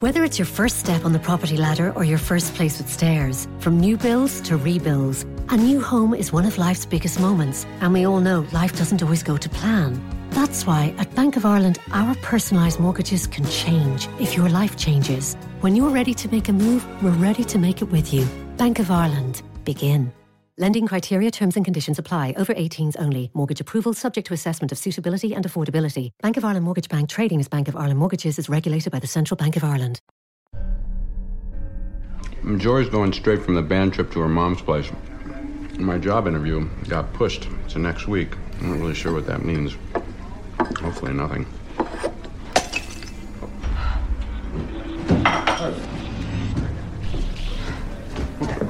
Whether it's your first step on the property ladder or your first place with stairs, from new builds to rebuilds, a new home is one of life's biggest moments, and we all know life doesn't always go to plan. That's why at Bank of Ireland, our personalised mortgages can change if your life changes. When you're ready to make a move, we're ready to make it with you. Bank of Ireland. Begin. Lending criteria, terms and conditions apply. Over 18s only. Mortgage approval subject to assessment of suitability and affordability. Bank of Ireland Mortgage Bank, trading as Bank of Ireland Mortgages, is regulated by the Central Bank of Ireland. Joy's going straight from the band trip to her mom's place. My job interview got pushed to next week. I'm not really sure what that means. Hopefully nothing.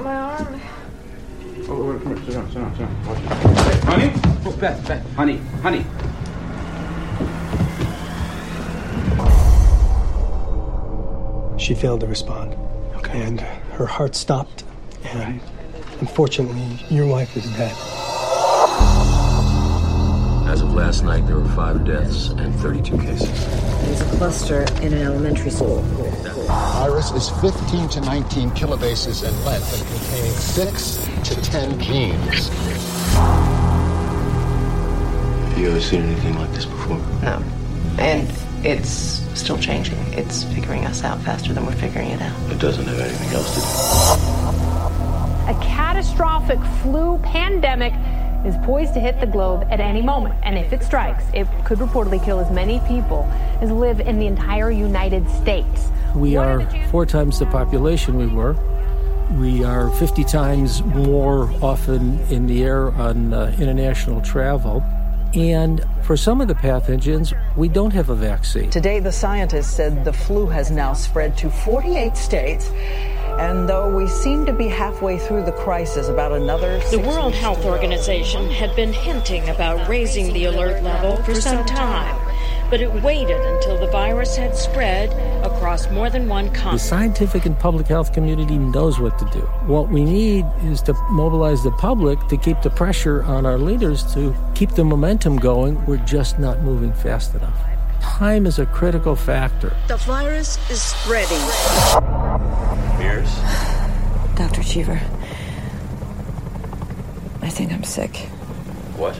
My arm... Oh, wait, come here, sit down. Honey? Oh, Beth, honey. She failed to respond. Okay. And her heart stopped. And Unfortunately, your wife is dead. As of last night, there were 5 deaths and 32 cases. There's a cluster in an elementary school. The virus is 15 to 19 kilobases in length and containing 6 to 10 genes. Have you ever seen anything like this before? No. And it's still changing. It's figuring us out faster than we're figuring it out. It doesn't have anything else to do. A catastrophic flu pandemic is poised to hit the globe at any moment, and if it strikes, it could reportedly kill as many people as live in the entire United States. We are 4 times the population we were. We are 50 times more often in the air on international travel. And for some of the pathogens, we don't have a vaccine. Today, the scientists said the flu has now spread to 48 states. And though we seem to be halfway through the crisis, about another... The World Health Organization had been hinting about raising the alert level for some time, but it waited until the virus had spread across more than one continent. The scientific and public health community knows what to do. What we need is to mobilize the public to keep the pressure on our leaders to keep the momentum going. We're just not moving fast enough. Time is a critical factor. The virus is spreading. Dr. Cheever, I think I'm sick. What?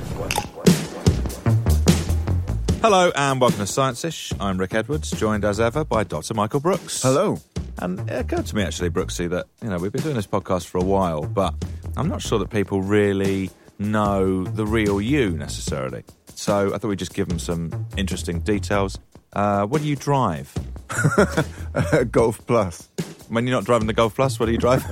Hello and welcome to Science-ish. I'm Rick Edwards, joined as ever by Dr. Michael Brooks. Hello. And it occurred to me actually, Brooksy, that we've been doing this podcast for a while, but I'm not sure that people really know the real you necessarily. So I thought we'd just give them some interesting details. What do you drive? Golf Plus. When you're not driving the Golf Plus, what do you drive?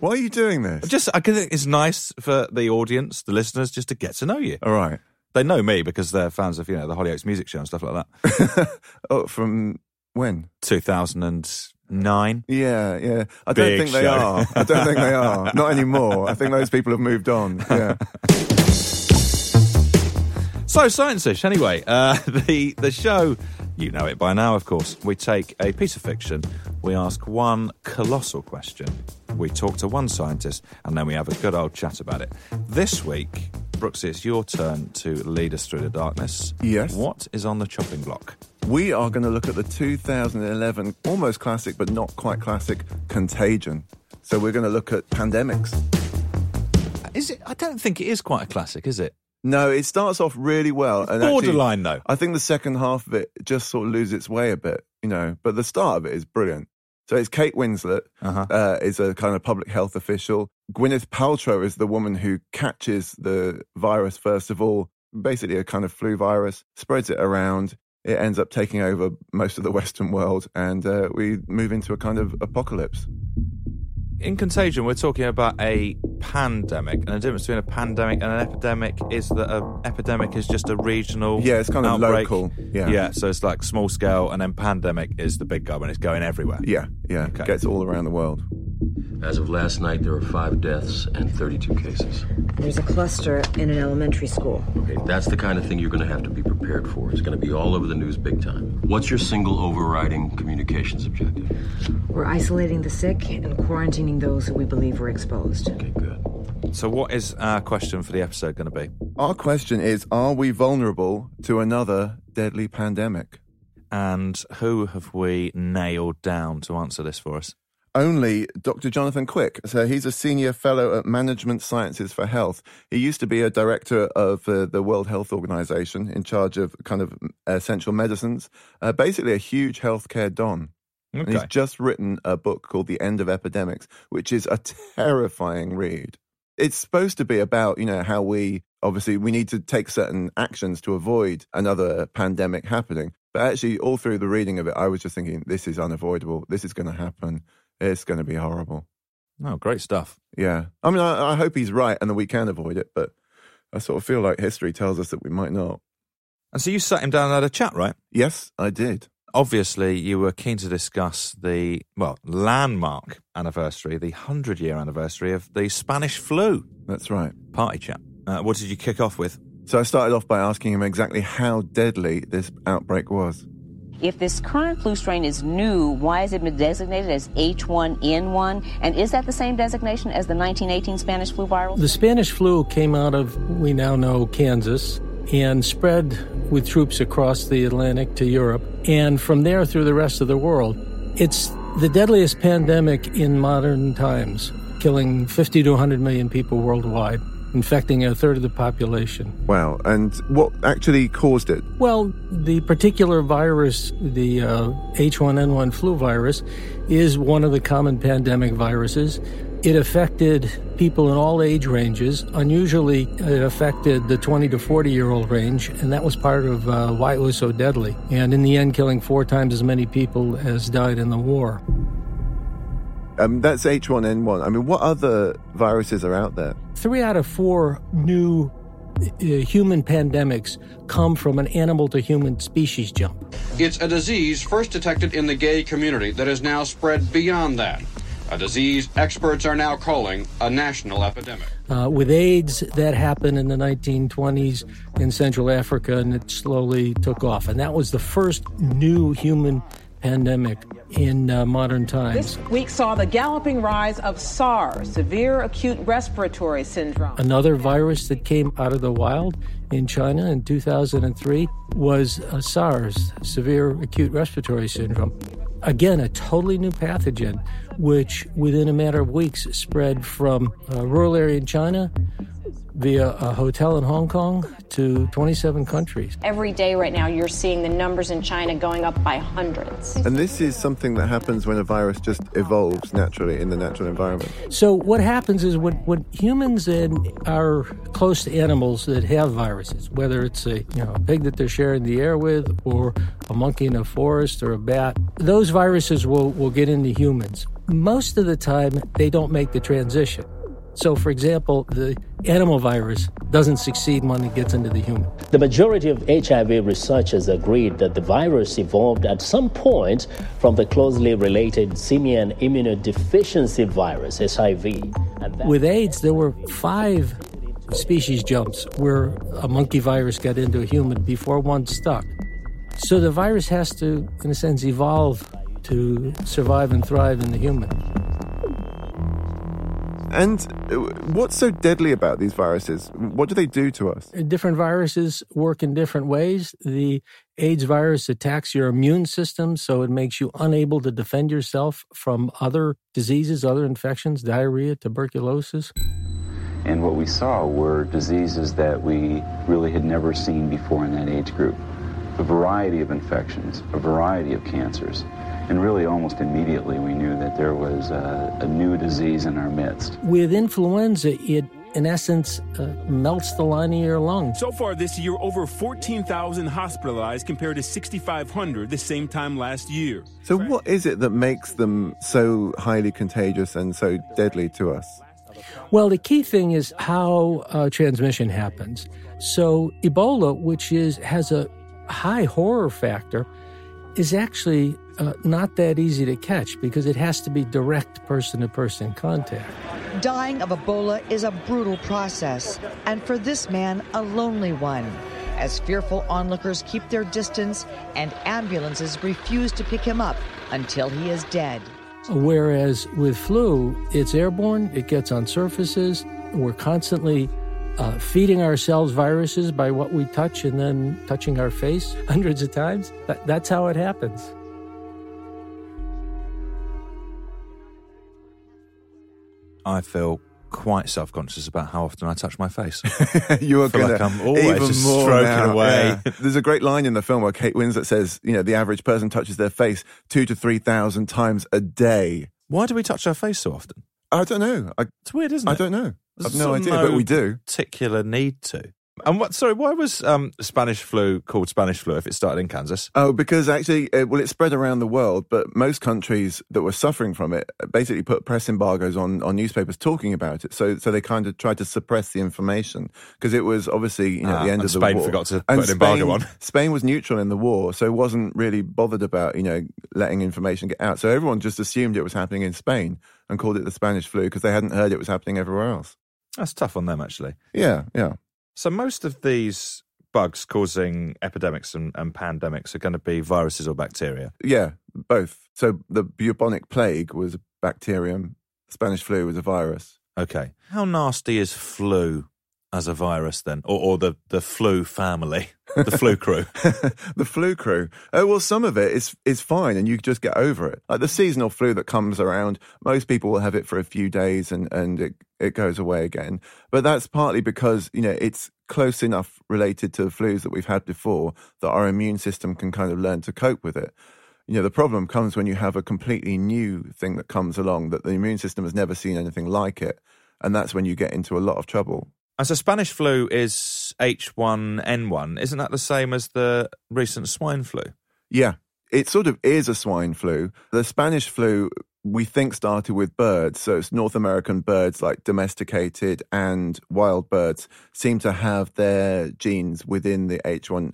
Why are you doing this? Just, I think it's nice for the audience, the listeners, just to get to know you. All right. They know me because they're fans of, the Hollyoaks music show and stuff like that. Oh, from when? 2009. Yeah. I don't think they are. Not anymore. I think those people have moved on. Yeah. So, Science-ish, anyway. The show... You know it by now, of course. We take a piece of fiction, we ask one colossal question, we talk to one scientist, and then we have a good old chat about it. This week, Brooksy, it's your turn to lead us through the darkness. Yes. What is on the chopping block? We are going to look at the 2011, almost classic, but not quite classic, Contagion. So we're going to look at pandemics. Is it? I don't think it is quite a classic, is it? No, it starts off really well. It's borderline, though. I think the second half of it just sort of loses its way a bit. you know, but the start of it is brilliant. So it's Kate Winslet is a kind of public health official. Gwyneth Paltrow is the woman who catches the virus first of all, basically a kind of flu virus, spreads it around. It ends up taking over most of the Western world, and we move into a kind of apocalypse. In Contagion, we're talking about a pandemic, and the difference between a pandemic and an epidemic is that an epidemic is just a regional outbreak. Yeah, it's kind of local. Yeah, so it's like small scale, and then pandemic is the big guy when it's going everywhere. Yeah, okay. It gets all around the world. As of last night, there were 5 deaths and 32 cases. There's a cluster in an elementary school. Okay, that's the kind of thing you're going to have to be prepared for. It's going to be all over the news big time. What's your single overriding communications objective? We're isolating the sick and quarantining those who we believe were exposed. Okay, good. So what is our question for the episode going to be? Our question is, are we vulnerable to another deadly pandemic? And who have we nailed down to answer this for us? Only Dr. Jonathan Quick. So he's a senior fellow at Management Sciences for Health. He used to be a director of the World Health Organization in charge of kind of essential medicines, basically a huge healthcare don. Okay. And he's just written a book called The End of Epidemics, which is a terrifying read. It's supposed to be about, you know, how we need to take certain actions to avoid another pandemic happening. But actually, all through the reading of it, I was just thinking, this is unavoidable. This is going to happen. It's going to be horrible. Oh, great stuff. Yeah. I mean, I hope he's right and that we can avoid it, but I sort of feel like history tells us that we might not. And so you sat him down and had a chat, right? Yes, I did. Obviously, you were keen to discuss the, landmark anniversary, the 100-year anniversary of the Spanish flu. That's right. Party chat. What did you kick off with? So I started off by asking him exactly how deadly this outbreak was. If this current flu strain is new, why has it been designated as H1N1? And is that the same designation as the 1918 Spanish flu viral? The Spanish flu came out of, we now know, Kansas, and spread with troops across the Atlantic to Europe, and from there through the rest of the world. It's the deadliest pandemic in modern times, killing 50 to 100 million people worldwide, infecting a third of the population. Wow, and what actually caused it? Well, the particular virus, the H1N1 flu virus, is one of the common pandemic viruses. It affected people in all age ranges. Unusually, it affected the 20 to 40-year-old range, and that was part of why it was so deadly, and in the end killing 4 times as many people as died in the war. That's H1N1. I mean, what other viruses are out there? 3 out of 4 new human pandemics come from an animal-to-human species jump. It's a disease first detected in the gay community that has now spread beyond that. A disease experts are now calling a national epidemic. With AIDS, that happened in the 1920s in Central Africa, and it slowly took off. And that was the first new human pandemic in modern times. This week saw the galloping rise of SARS, severe acute respiratory syndrome. Another virus that came out of the wild in China in 2003 was SARS, severe acute respiratory syndrome. Again, a totally new pathogen, which within a matter of weeks spread from a rural area in China via a hotel in Hong Kong to 27 countries. Every day right now, you're seeing the numbers in China going up by hundreds. And this is something that happens when a virus just evolves naturally in the natural environment. So what happens is when humans are close to animals that have viruses, whether it's a pig that they're sharing the air with, or a monkey in a forest, or a bat, those viruses will get into humans. Most of the time, they don't make the transition. So, for example, the animal virus doesn't succeed when it gets into the human. The majority of HIV researchers agreed that the virus evolved at some point from the closely related simian immunodeficiency virus, SIV. With AIDS, there were 5 species jumps where a monkey virus got into a human before one stuck. So the virus has to, in a sense, evolve to survive and thrive in the human. And what's so deadly about these viruses? What do they do to us? Different viruses work in different ways. The AIDS virus attacks your immune system, so it makes you unable to defend yourself from other diseases, other infections, diarrhea, tuberculosis. And what we saw were diseases that we really had never seen before in that age group. a variety of infections, a variety of cancers. And really almost immediately we knew that there was a new disease in our midst. With influenza, it in essence melts the lining of your lung. So far this year, over 14,000 hospitalized compared to 6,500 the same time last year. So what is it that makes them so highly contagious and so deadly to us? Well, the key thing is how transmission happens. So Ebola, which has a high horror factor, is actually not that easy to catch because it has to be direct person-to-person contact. Dying of Ebola is a brutal process, and for this man, a lonely one, as fearful onlookers keep their distance and ambulances refuse to pick him up until he is dead. Whereas with flu, it's airborne, it gets on surfaces. We're constantly feeding ourselves viruses by what we touch and then touching our face hundreds of times. That's how it happens. I feel quite self-conscious about how often I touch my face. You are going like I'm always even just more stroking now. Away. Yeah. There's a great line in the film where Kate Winslet says, you know, the average person touches their face 2,000 to 3,000 times a day. Why do we touch our face so often? I don't know. It's weird, isn't it? I don't know. I've no idea, but we do. Particular need to. And why was Spanish flu called Spanish flu if it started in Kansas? Oh, because actually, it spread around the world, but most countries that were suffering from it basically put press embargoes on newspapers talking about it. So they kind of tried to suppress the information because it was obviously at the end of the war. And Spain forgot to put an embargo on. Spain was neutral in the war, so wasn't really bothered about, letting information get out. So everyone just assumed it was happening in Spain and called it the Spanish flu because they hadn't heard it was happening everywhere else. That's tough on them, actually. Yeah, yeah. So most of these bugs causing epidemics and pandemics are going to be viruses or bacteria? Yeah, both. So the bubonic plague was a bacterium. Spanish flu was a virus. Okay. How nasty is flu as a virus then? Or the flu family? The flu crew? The flu crew. Oh, well, some of it is fine and you just get over it. Like the seasonal flu that comes around, most people will have it for a few days and it goes away again. But that's partly because, it's close enough related to the flus that we've had before that our immune system can kind of learn to cope with it. The problem comes when you have a completely new thing that comes along that the immune system has never seen anything like it. And that's when you get into a lot of trouble. And so Spanish flu is H1N1. Isn't that the same as the recent swine flu? Yeah, it sort of is a swine flu. The Spanish flu, we think, started with birds. So it's North American birds, like domesticated and wild birds, seem to have their genes within the H1N1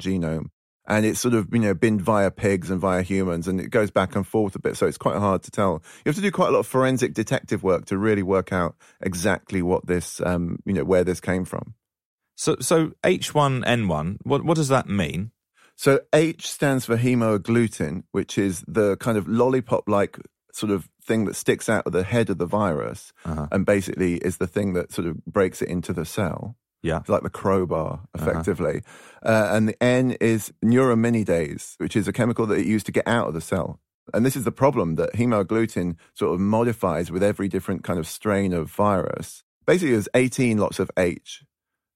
genome. And it's sort of, been via pigs and via humans, and it goes back and forth a bit. So it's quite hard to tell. You have to do quite a lot of forensic detective work to really work out exactly what this, where this came from. So H1N1, what does that mean? So H stands for hemagglutinin, which is the kind of lollipop-like sort of thing that sticks out of the head of the virus, and basically is the thing that sort of breaks it into the cell. Yeah. It's like the crowbar, effectively. And the N is neuraminidase, which is a chemical that it used to get out of the cell. And this is the problem that hemagglutinin sort of modifies with every different kind of strain of virus. Basically, there's 18 lots of H,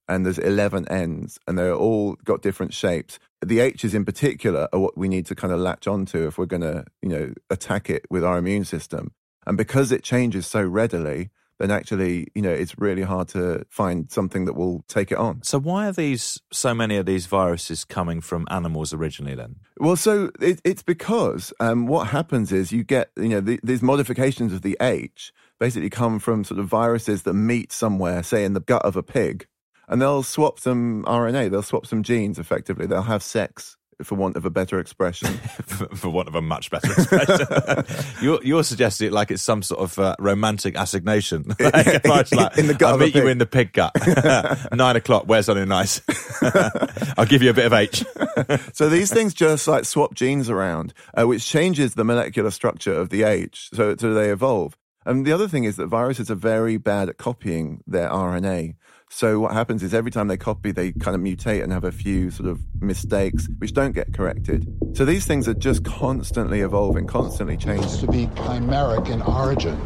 and there's 11 Ns, and they're all got different shapes. The H's in particular are what we need to kind of latch onto if we're going to, attack it with our immune system. And because it changes so readily, then actually, it's really hard to find something that will take it on. So why are so many of these viruses coming from animals originally then? Well, so it's because what happens is you get, these modifications of the H basically come from sort of viruses that meet somewhere, say in the gut of a pig, and they'll swap some RNA, they'll swap some genes effectively, they'll have sex. For want of a better expression. For want of a much better expression. You're suggesting it like it's some sort of romantic assignation. Like, in the gut I'll meet you in the pig gut. 9 o'clock, wear something nice. I'll give you a bit of H. So these things just like swap genes around, which changes the molecular structure of the H, so they evolve. And the other thing is that viruses are very bad at copying their RNA. So what happens is every time they copy, they kind of mutate and have a few sort of mistakes which don't get corrected. So these things are just constantly evolving, constantly changing. It used to be chimeric in origin.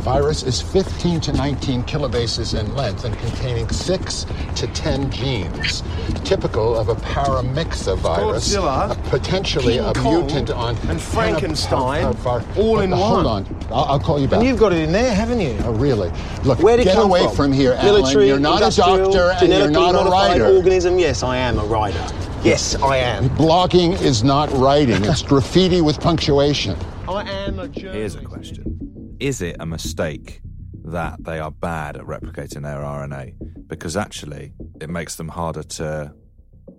Virus is 15 to 19 kilobases in length and containing 6 to 10 genes, typical of a paramyxa virus, Godzilla, potentially King a Kong, mutant on... and Frankenstein, all in one. Hold on, I'll call you back. And you've got it in there, haven't you? Oh, really? Look, get away from here, Alan. You're not a doctor and you're not a writer. Organism. Yes, I am a writer. Yes, I am. Blogging is not writing. It's graffiti with punctuation. I am a journalist. Here's a question. Is it a mistake that they are bad at replicating their RNA? Because actually, it makes them harder to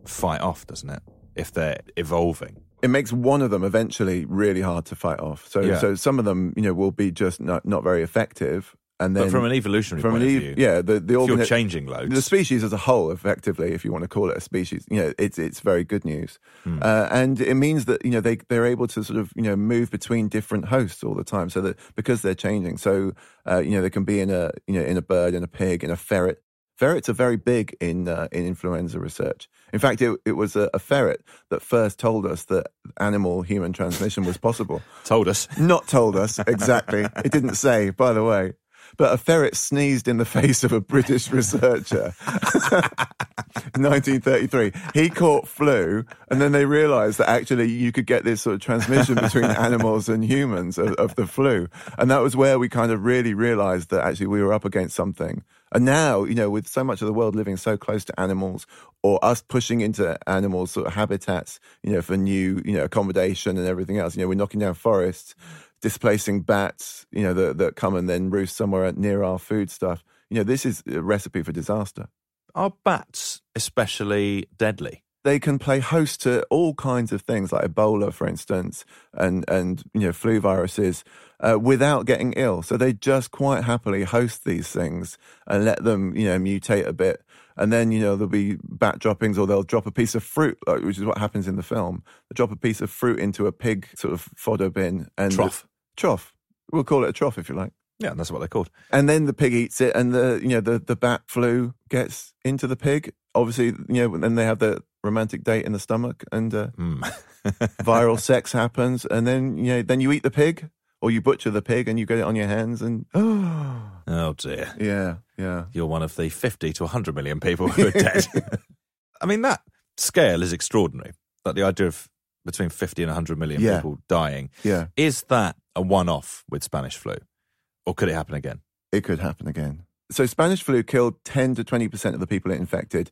fight off, doesn't it? If they're evolving. It makes one of them eventually really hard to fight off. So some of them, will be just not very effective. And then, but from an evolutionary point of view, yeah, you're changing loads. The species as a whole, effectively, if you want to call it a species, it's very good news, and it means that they're able to sort of move between different hosts all the time, so that because they're changing, so they can be in a in a bird, in a pig, in a ferret. Ferrets are very big in influenza research. In fact, it was a ferret that first told us that animal-human transmission was possible. Not told us exactly. It didn't say, by the way. But a ferret sneezed in the face of a British researcher in 1933. He caught flu, and then they realised that actually you could get this sort of transmission between animals and humans of the flu. And that was where we kind of really realised that actually we were up against something. And now, with so much of the world living so close to animals, or us pushing into animals' sort of habitats, for new, accommodation and everything else, we're knocking down forests, displacing bats, that come and then roost somewhere near our food stuff. This is a recipe for disaster. Are bats especially deadly? They can play host to all kinds of things, like Ebola, for instance, and flu viruses, without getting ill. So they just quite happily host these things and let them, mutate a bit. And then, there'll be bat droppings, or they'll drop a piece of fruit, which is what happens in the film. They drop a piece of fruit into a pig sort of fodder bin. And trough. We'll call it a trough if you like. Yeah, and that's what they're called. And then the pig eats it, and the bat flu gets into the pig. Obviously, then they have the romantic date in the stomach, and viral sex happens, and then then you eat the pig, or you butcher the pig, and you get it on your hands, and oh dear, yeah, you're one of the 50 to 100 million people who are dead. I mean, that scale is extraordinary. Like the idea of between 50 and 100 million people dying. Yeah, is that a one-off with Spanish flu? Or could it happen again? It could happen again. So Spanish flu killed 10 to 20% of the people it infected.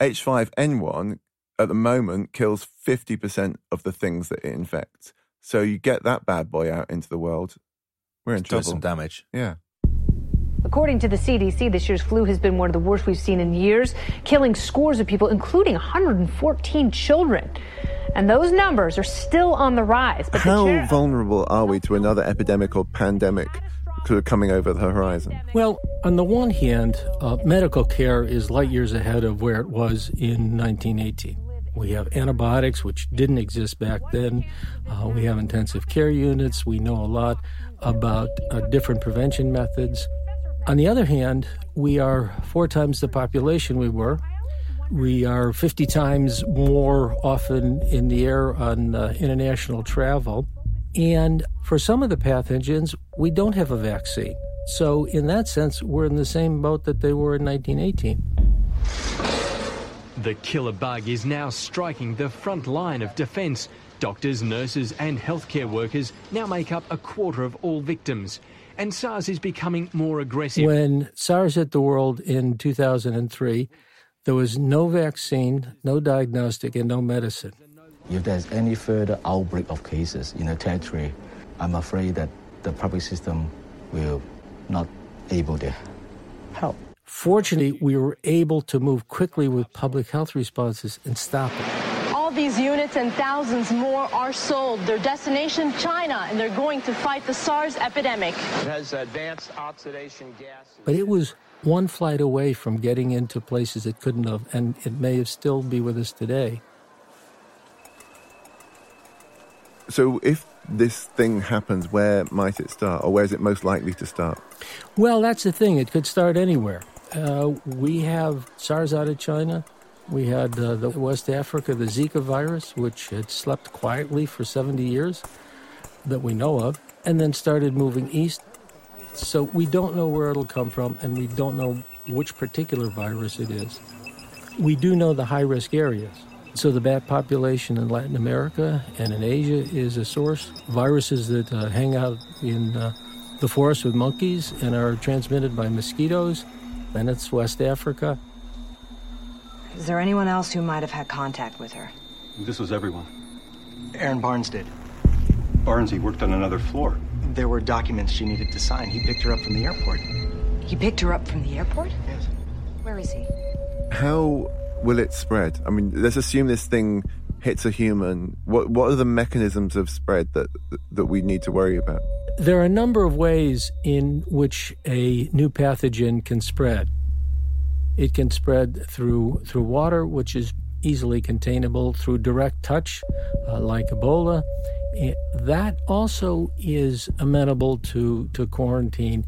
H5N1, at the moment, kills 50% of the things that it infects. So you get that bad boy out into the world, we're in trouble. Does some damage. Yeah. According to the CDC, this year's flu has been one of the worst we've seen in years, killing scores of people, including 114 children. And those numbers are still on the rise. But how vulnerable are we to another epidemic or pandemic coming over the horizon? Well, on the one hand, medical care is light years ahead of where it was in 1918. We have antibiotics, which didn't exist back then. We have intensive care units. We know a lot about different prevention methods. On the other hand, we are 4 times the population we were. We are 50 times more often in the air on international travel. And for some of the pathogens, we don't have a vaccine. So in that sense, we're in the same boat that they were in 1918. The killer bug is now striking the front line of defence. Doctors, nurses and healthcare workers now make up a quarter of all victims. And SARS is becoming more aggressive. When SARS hit the world in 2003, there was no vaccine, no diagnostic and no medicine. If there's any further outbreak of cases in a territory, I'm afraid that the public system will not able to help. Fortunately, we were able to move quickly with public health responses and stop it. All these units and thousands more are sold. Their destination, China, and they're going to fight the SARS epidemic. It has advanced oxidation gases. But it was one flight away from getting into places it couldn't have, and it may have still be with us today. So if this thing happens, where might it start? Or where is it most likely to start? Well, that's the thing. It could start anywhere. We have SARS out of China. We had the West Africa, the Zika virus, which had slept quietly for 70 years that we know of, and then started moving east. So we don't know where it'll come from, and we don't know which particular virus it is. We do know the high-risk areas. So the bat population in Latin America and in Asia is a source. Viruses that hang out in the forest with monkeys and are transmitted by mosquitoes, then it's West Africa. Is there anyone else who might have had contact with her? This was everyone. Aaron Barnes did. Barnesy worked on another floor. There were documents she needed to sign. He picked her up from the airport. He picked her up from the airport? Yes. Where is he? How will it spread? I mean, let's assume this thing hits a human. What are the mechanisms of spread that we need to worry about? There are a number of ways in which a new pathogen can spread. It can spread through water, which is easily containable, through direct touch, like Ebola. That also is amenable to quarantine.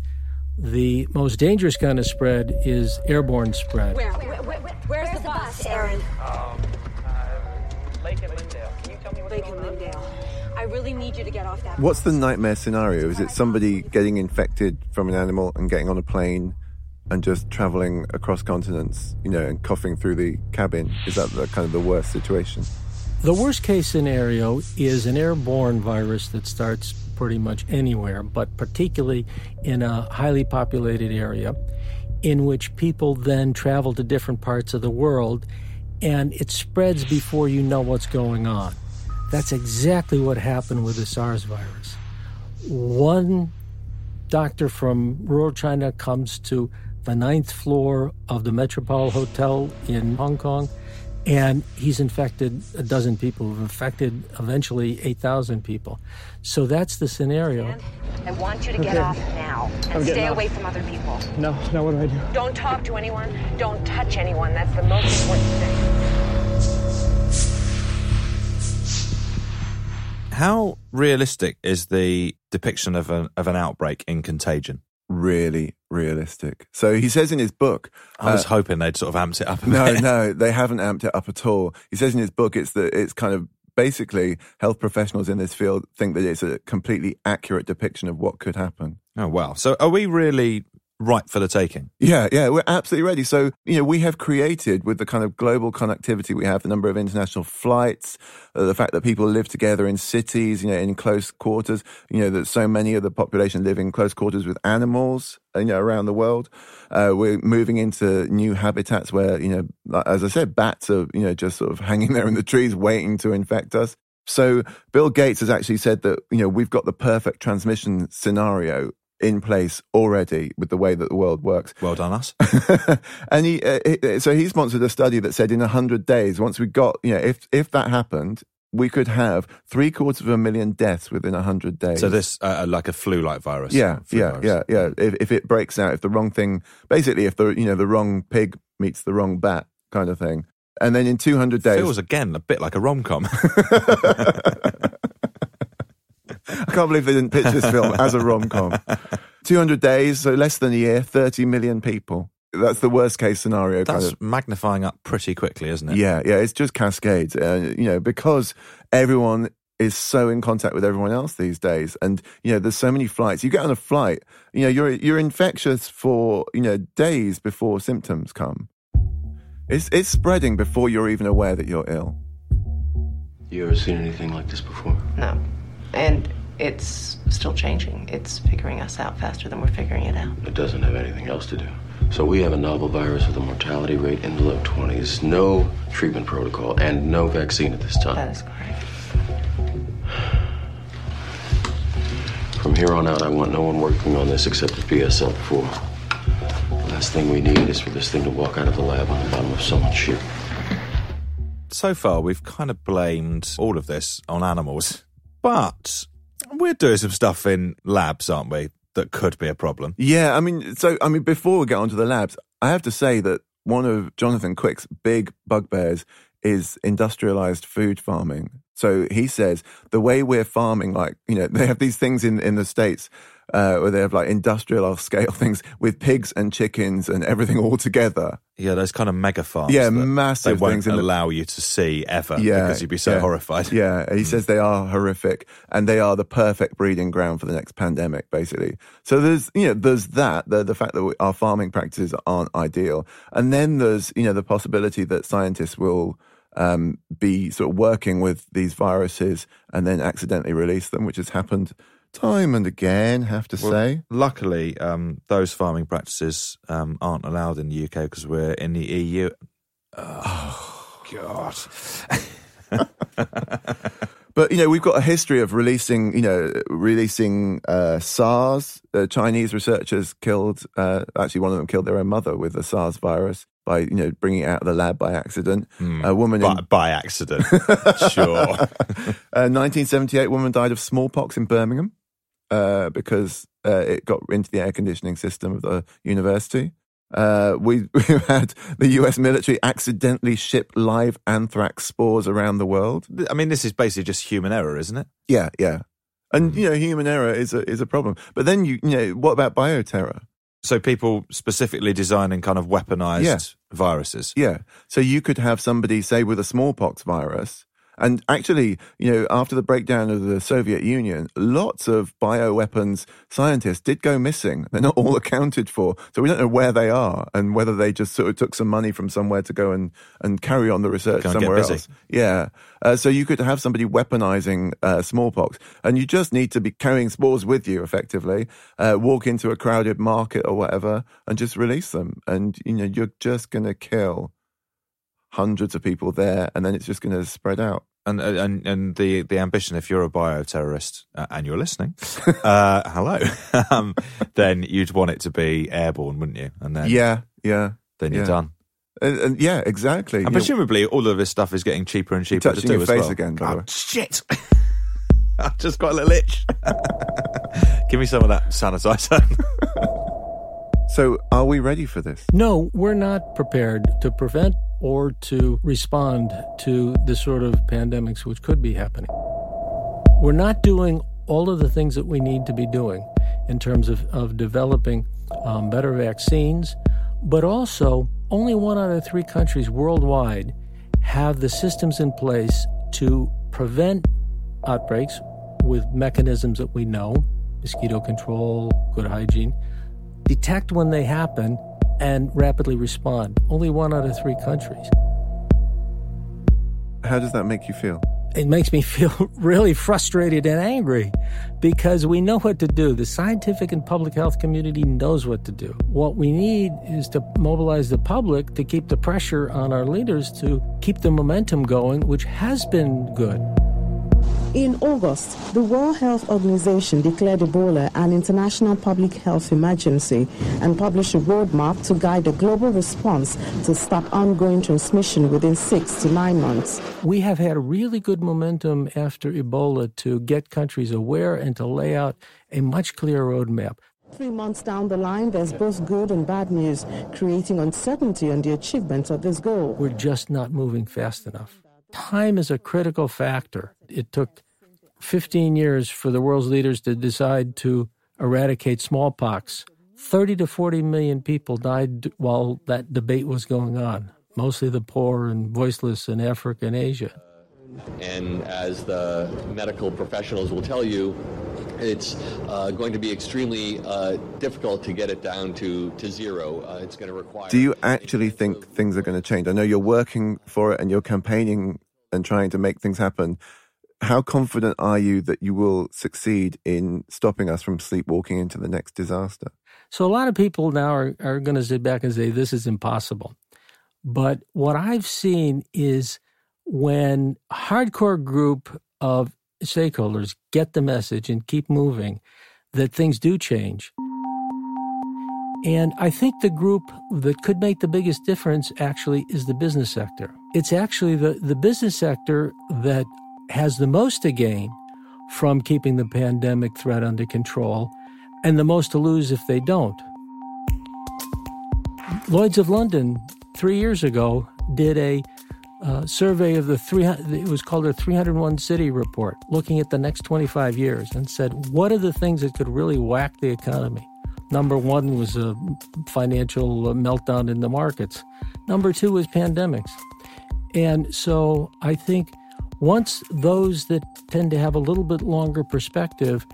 The most dangerous kind of spread is airborne spread. Where's the bus, Aaron? Lake and Lindale. Can you tell me what's going on? Lake and Lindale. I really need you to get off that bus. What's the nightmare scenario? Is it somebody getting infected from an animal and getting on a plane and just traveling across continents, you know, and coughing through the cabin? Is that the worst situation? The worst case scenario is an airborne virus that starts pretty much anywhere, but particularly in a highly populated area in which people then travel to different parts of the world, and it spreads before you know what's going on. That's exactly what happened with the SARS virus. One doctor from rural China comes to the 9th floor of the Metropole Hotel in Hong Kong, and he's infected a dozen people. Who've infected eventually 8,000 people. So that's the scenario. I want you to get off now and stay away from other people. No, now what do I do? Don't talk to anyone. Don't touch anyone. That's the most important thing. How realistic is the depiction of an outbreak in Contagion? Really realistic. So he says in his book... I was hoping they'd sort of amped it up a bit. No, they haven't amped it up at all. He says in his book it's kind of basically health professionals in this field think that it's a completely accurate depiction of what could happen. Oh, wow. So are we really ripe for the taking? Yeah, we're absolutely ready. So, we have created, with the kind of global connectivity we have, the number of international flights, the fact that people live together in cities, in close quarters, that so many of the population live in close quarters with animals, around the world. We're moving into new habitats where, as I said, bats are, just sort of hanging there in the trees waiting to infect us. So Bill Gates has actually said that, we've got the perfect transmission scenario in place already with the way that the world works. Well done, us. And he sponsored a study that said in 100 days, once we got, if that happened, we could have 750,000 deaths within 100 days. So this, like a flu-like virus. Yeah. If it breaks out, if the wrong thing, basically if the, the wrong pig meets the wrong bat kind of thing. And then in 200 days... Feels again a bit like a rom-com. I can't believe they didn't pitch this film as a rom-com. 200 days, so less than a year, 30 million people. That's the worst-case scenario. That's kind of magnifying up pretty quickly, isn't it? Yeah, it's just cascades. Because everyone is so in contact with everyone else these days, and, there's so many flights. You get on a flight, you're infectious for, days before symptoms come. It's spreading before you're even aware that you're ill. You ever seen anything like this before? No. And it's still changing. It's figuring us out faster than we're figuring it out. It doesn't have anything else to do. So we have a novel virus with a mortality rate in the low 20s, no treatment protocol, and no vaccine at this time. That is correct. From here on out, I want no one working on this except the PSL4. The last thing we need is for this thing to walk out of the lab on the bottom of someone's shoe. So far, we've kind of blamed all of this on animals. But we're doing some stuff in labs, aren't we, that could be a problem? Yeah, I mean, before we get onto the labs, I have to say that one of Jonathan Quick's big bugbears is industrialized food farming. So he says the way we're farming, like, they have these things in the States where they have like industrial scale things with pigs and chickens and everything all together. Yeah, those kind of mega farms. Yeah, massive things. They won't allow you to see ever because you'd be so horrified. Yeah, he says they are horrific and they are the perfect breeding ground for the next pandemic, basically. So there's that, the fact that our farming practices aren't ideal. And then there's, the possibility that scientists will be sort of working with these viruses and then accidentally release them, which has happened time and again, say. Luckily, those farming practices aren't allowed in the UK because we're in the EU. Oh, God. But, we've got a history of releasing SARS. Chinese researchers one of them killed their own mother with the SARS virus by, bringing it out of the lab by accident. A woman... by accident, sure. 1978, a woman died of smallpox in Birmingham. Because it got into the air conditioning system of the university. We've had the US military accidentally ship live anthrax spores around the world. I mean, this is basically just human error, isn't it? Yeah, yeah. And, human error is a problem. But then, what about bioterror? So people specifically designing kind of weaponized viruses? Yeah. So you could have somebody, say, with a smallpox virus... And actually, after the breakdown of the Soviet Union, lots of bioweapons scientists did go missing. They're not all accounted for. So we don't know where they are and whether they just sort of took some money from somewhere to go and carry on the research somewhere else. Yeah. So you could have somebody weaponizing smallpox. And you just need to be carrying spores with you, effectively, walk into a crowded market or whatever and just release them. And, you're just going to kill hundreds of people there, and then it's just going to spread out. And the ambition, if you're a bioterrorist and you're listening, hello, then you'd want it to be airborne, wouldn't you? And then you're done. And yeah, exactly. And presumably, all of this stuff is getting cheaper and cheaper to do your as face well. Again, by the way. Shit! I've just got a little itch. Give me some of that sanitizer. So, are we ready for this? No, we're not prepared to prevent or to respond to the sort of pandemics which could be happening. We're not doing all of the things that we need to be doing in terms of developing better vaccines, but also only 1 out of 3 countries worldwide have the systems in place to prevent outbreaks with mechanisms that we know, mosquito control, good hygiene, detect when they happen, and rapidly respond. Only 1 out of 3 countries. How does that make you feel? It makes me feel really frustrated and angry because we know what to do. The scientific and public health community knows what to do. What we need is to mobilize the public to keep the pressure on our leaders to keep the momentum going, which has been good. In August, the World Health Organization declared Ebola an international public health emergency and published a roadmap to guide a global response to stop ongoing transmission within 6 to 9 months. We have had really good momentum after Ebola to get countries aware and to lay out a much clearer roadmap. 3 months down the line, there's both good and bad news, creating uncertainty on the achievement of this goal. We're just not moving fast enough. Time is a critical factor. It took 15 years for the world's leaders to decide to eradicate smallpox. 30 to 40 million people died while that debate was going on, mostly the poor and voiceless in Africa and Asia. And as the medical professionals will tell you, it's going to be extremely difficult to get it down to zero. It's going to require... Do you actually think things are going to change? I know you're working for it and you're campaigning and trying to make things happen. How confident are you that you will succeed in stopping us from sleepwalking into the next disaster? So a lot of people now are going to sit back and say, this is impossible. But what I've seen is when a hardcore group of stakeholders get the message and keep moving, that things do change. And I think the group that could make the biggest difference actually is the business sector. It's actually the business sector that has the most to gain from keeping the pandemic threat under control and the most to lose if they don't. Lloyd's of London 3 years ago did a survey of it was called a 301 City Report, looking at the next 25 years and said, what are the things that could really whack the economy? Number one was a financial meltdown in the markets. Number two was pandemics. And so I think once those that tend to have a little bit longer perspective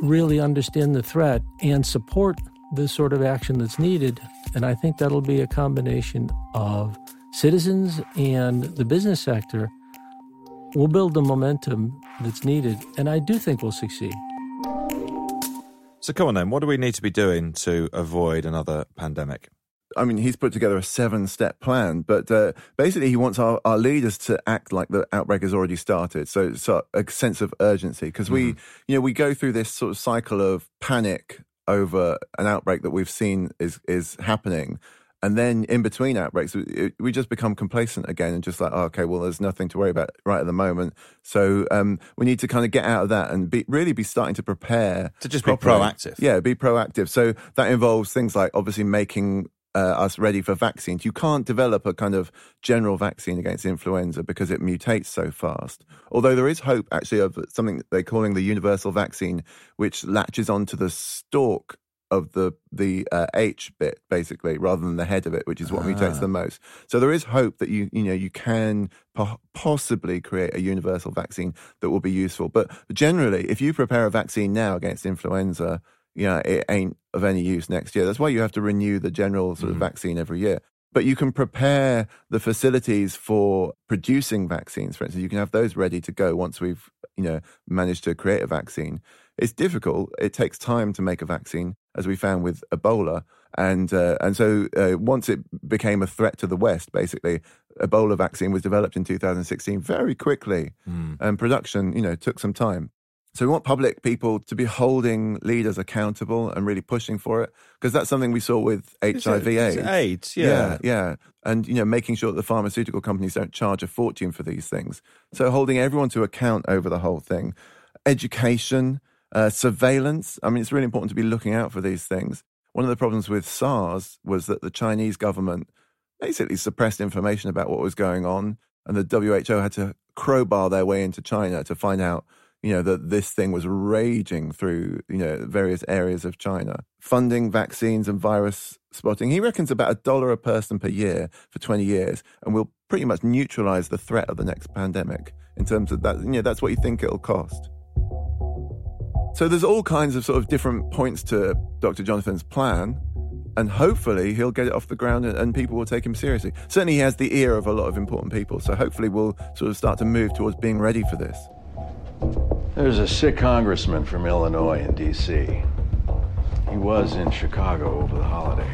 really understand the threat and support the sort of action that's needed, and I think that'll be a combination of citizens and the business sector, we'll build the momentum that's needed, and I do think we'll succeed. So come on then, what do we need to be doing to avoid another pandemic? I mean, he's put together a 7-step plan, but basically he wants our leaders to act like the outbreak has already started. So it's a sense of urgency, because we go through this sort of cycle of panic over an outbreak that we've seen is happening. And then in between outbreaks, we just become complacent again and just like, oh, okay, well, there's nothing to worry about right at the moment. So we need to kind of get out of that and really be starting to prepare. To just properly. Be proactive. Yeah, be proactive. So that involves things like obviously making us ready for vaccines. You can't develop a kind of general vaccine against influenza because it mutates so fast. Although there is hope, actually, of something they're calling the universal vaccine, which latches onto the stalk of the H bit, basically, rather than the head of it, which is what mutates the most. So there is hope that you can possibly create a universal vaccine that will be useful. But generally, if you prepare a vaccine now against influenza, it ain't of any use next year. That's why you have to renew the general sort of vaccine every year. But you can prepare the facilities for producing vaccines, for instance. You can have those ready to go once we've, managed to create a vaccine. It's difficult. It takes time to make a vaccine, as we found with Ebola. And so once it became a threat to the West, basically, Ebola vaccine was developed in 2016 very quickly. And production, took some time. So we want public people to be holding leaders accountable and really pushing for it, because that's something we saw with HIV/AIDS. AIDS, yeah. And, making sure that the pharmaceutical companies don't charge a fortune for these things. So holding everyone to account over the whole thing. Education, surveillance. I mean, it's really important to be looking out for these things. One of the problems with SARS was that the Chinese government basically suppressed information about what was going on, and the WHO had to crowbar their way into China to find out that this thing was raging through, various areas of China. Funding vaccines and virus spotting. He reckons about $1 a person per year for 20 years, and we'll pretty much neutralize the threat of the next pandemic in terms of that. That's what you think it'll cost. So there's all kinds of sort of different points to Dr. Jonathan's plan, and hopefully he'll get it off the ground and people will take him seriously. Certainly he has the ear of a lot of important people, so hopefully we'll sort of start to move towards being ready for this. There's a sick congressman from Illinois in D.C. He was in Chicago over the holiday.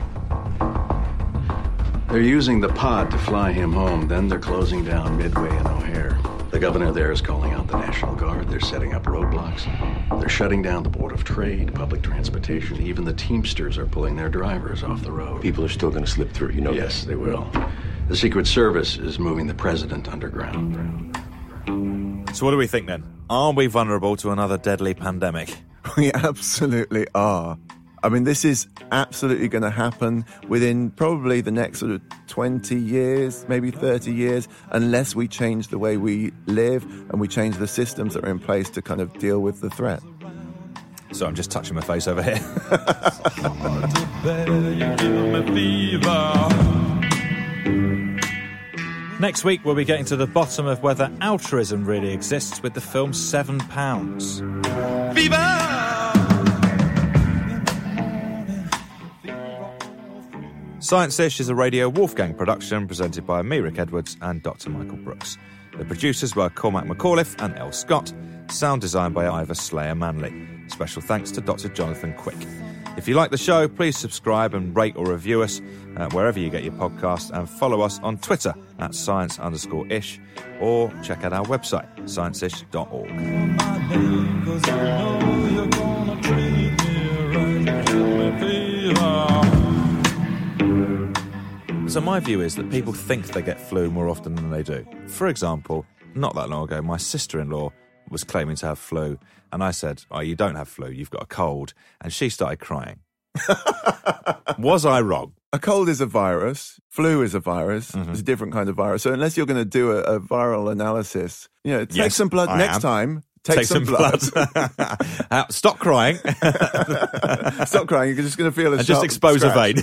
They're using the pod to fly him home, then they're closing down Midway and O'Hare. The governor there is calling out the National Guard. They're setting up roadblocks. They're shutting down the Board of Trade, public transportation. Even the Teamsters are pulling their drivers off the road. People are still going to slip through, Yes, they will. The Secret Service is moving the president underground. So what do we think then? Are we vulnerable to another deadly pandemic? We absolutely are. I mean, this is absolutely going to happen within probably the next sort of 20 years, maybe 30 years, unless we change the way we live and we change the systems that are in place to kind of deal with the threat. So I'm just touching my face over here. Next week, we'll be getting to the bottom of whether altruism really exists with the film 7 Pounds. Science-ish is a Radio Wolfgang production presented by me, Rick Edwards, and Dr. Michael Brooks. The producers were Cormac McAuliffe and Elle Scott. Sound design by Ivor Slayer-Manley. Special thanks to Dr. Jonathan Quick. If you like the show, please subscribe and rate or review us wherever you get your podcast, and follow us on Twitter at science_ish, or check out our website, science.org. So my view is that people think they get flu more often than they do. For example, not that long ago, my sister-in-law was claiming to have flu, and I said, oh, you don't have flu, you've got a cold, and she started crying. Was I wrong? a cold is a virus, flu is a virus, mm-hmm. It's a different kind of virus. So unless you're going to do a viral analysis, you know, take some blood next time. Take some blood. Stop crying. Stop crying. You're just going to feel a and just expose a vein.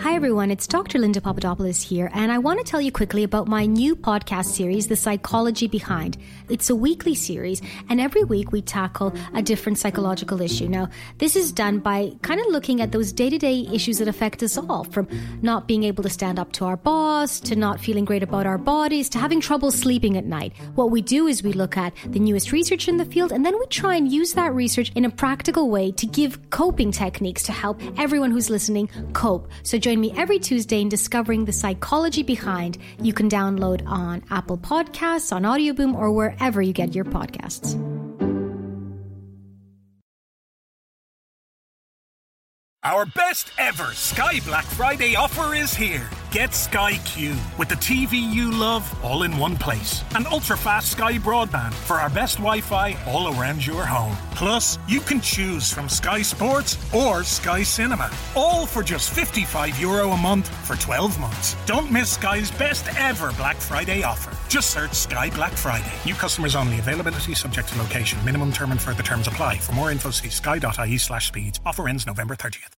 Hi, everyone. It's Dr. Linda Papadopoulos here. And I want to tell you quickly about my new podcast series, The Psychology Behind. It's a weekly series. And every week we tackle a different psychological issue. Now, this is done by kind of looking at those day-to-day issues that affect us all, from not being able to stand up to our boss, to not feeling great about our bodies, to having trouble sleeping at night. What we do is we look at the newest research in the field, and then we try and use that research in a practical way to give coping techniques to help everyone who's listening cope. So join me every Tuesday in discovering The Psychology Behind. You can download on Apple Podcasts, on Audioboom, or wherever you get your podcasts. Our best ever Sky Black Friday offer is here. Get Sky Q with the TV you love all in one place. And ultra-fast Sky Broadband for our best Wi-Fi all around your home. Plus, you can choose from Sky Sports or Sky Cinema. All for just €55 a month for 12 months. Don't miss Sky's best ever Black Friday offer. Just search Sky Black Friday. New customers only. Availability subject to location. Minimum term and further terms apply. For more info, see sky.ie/speeds. Offer ends November 30th.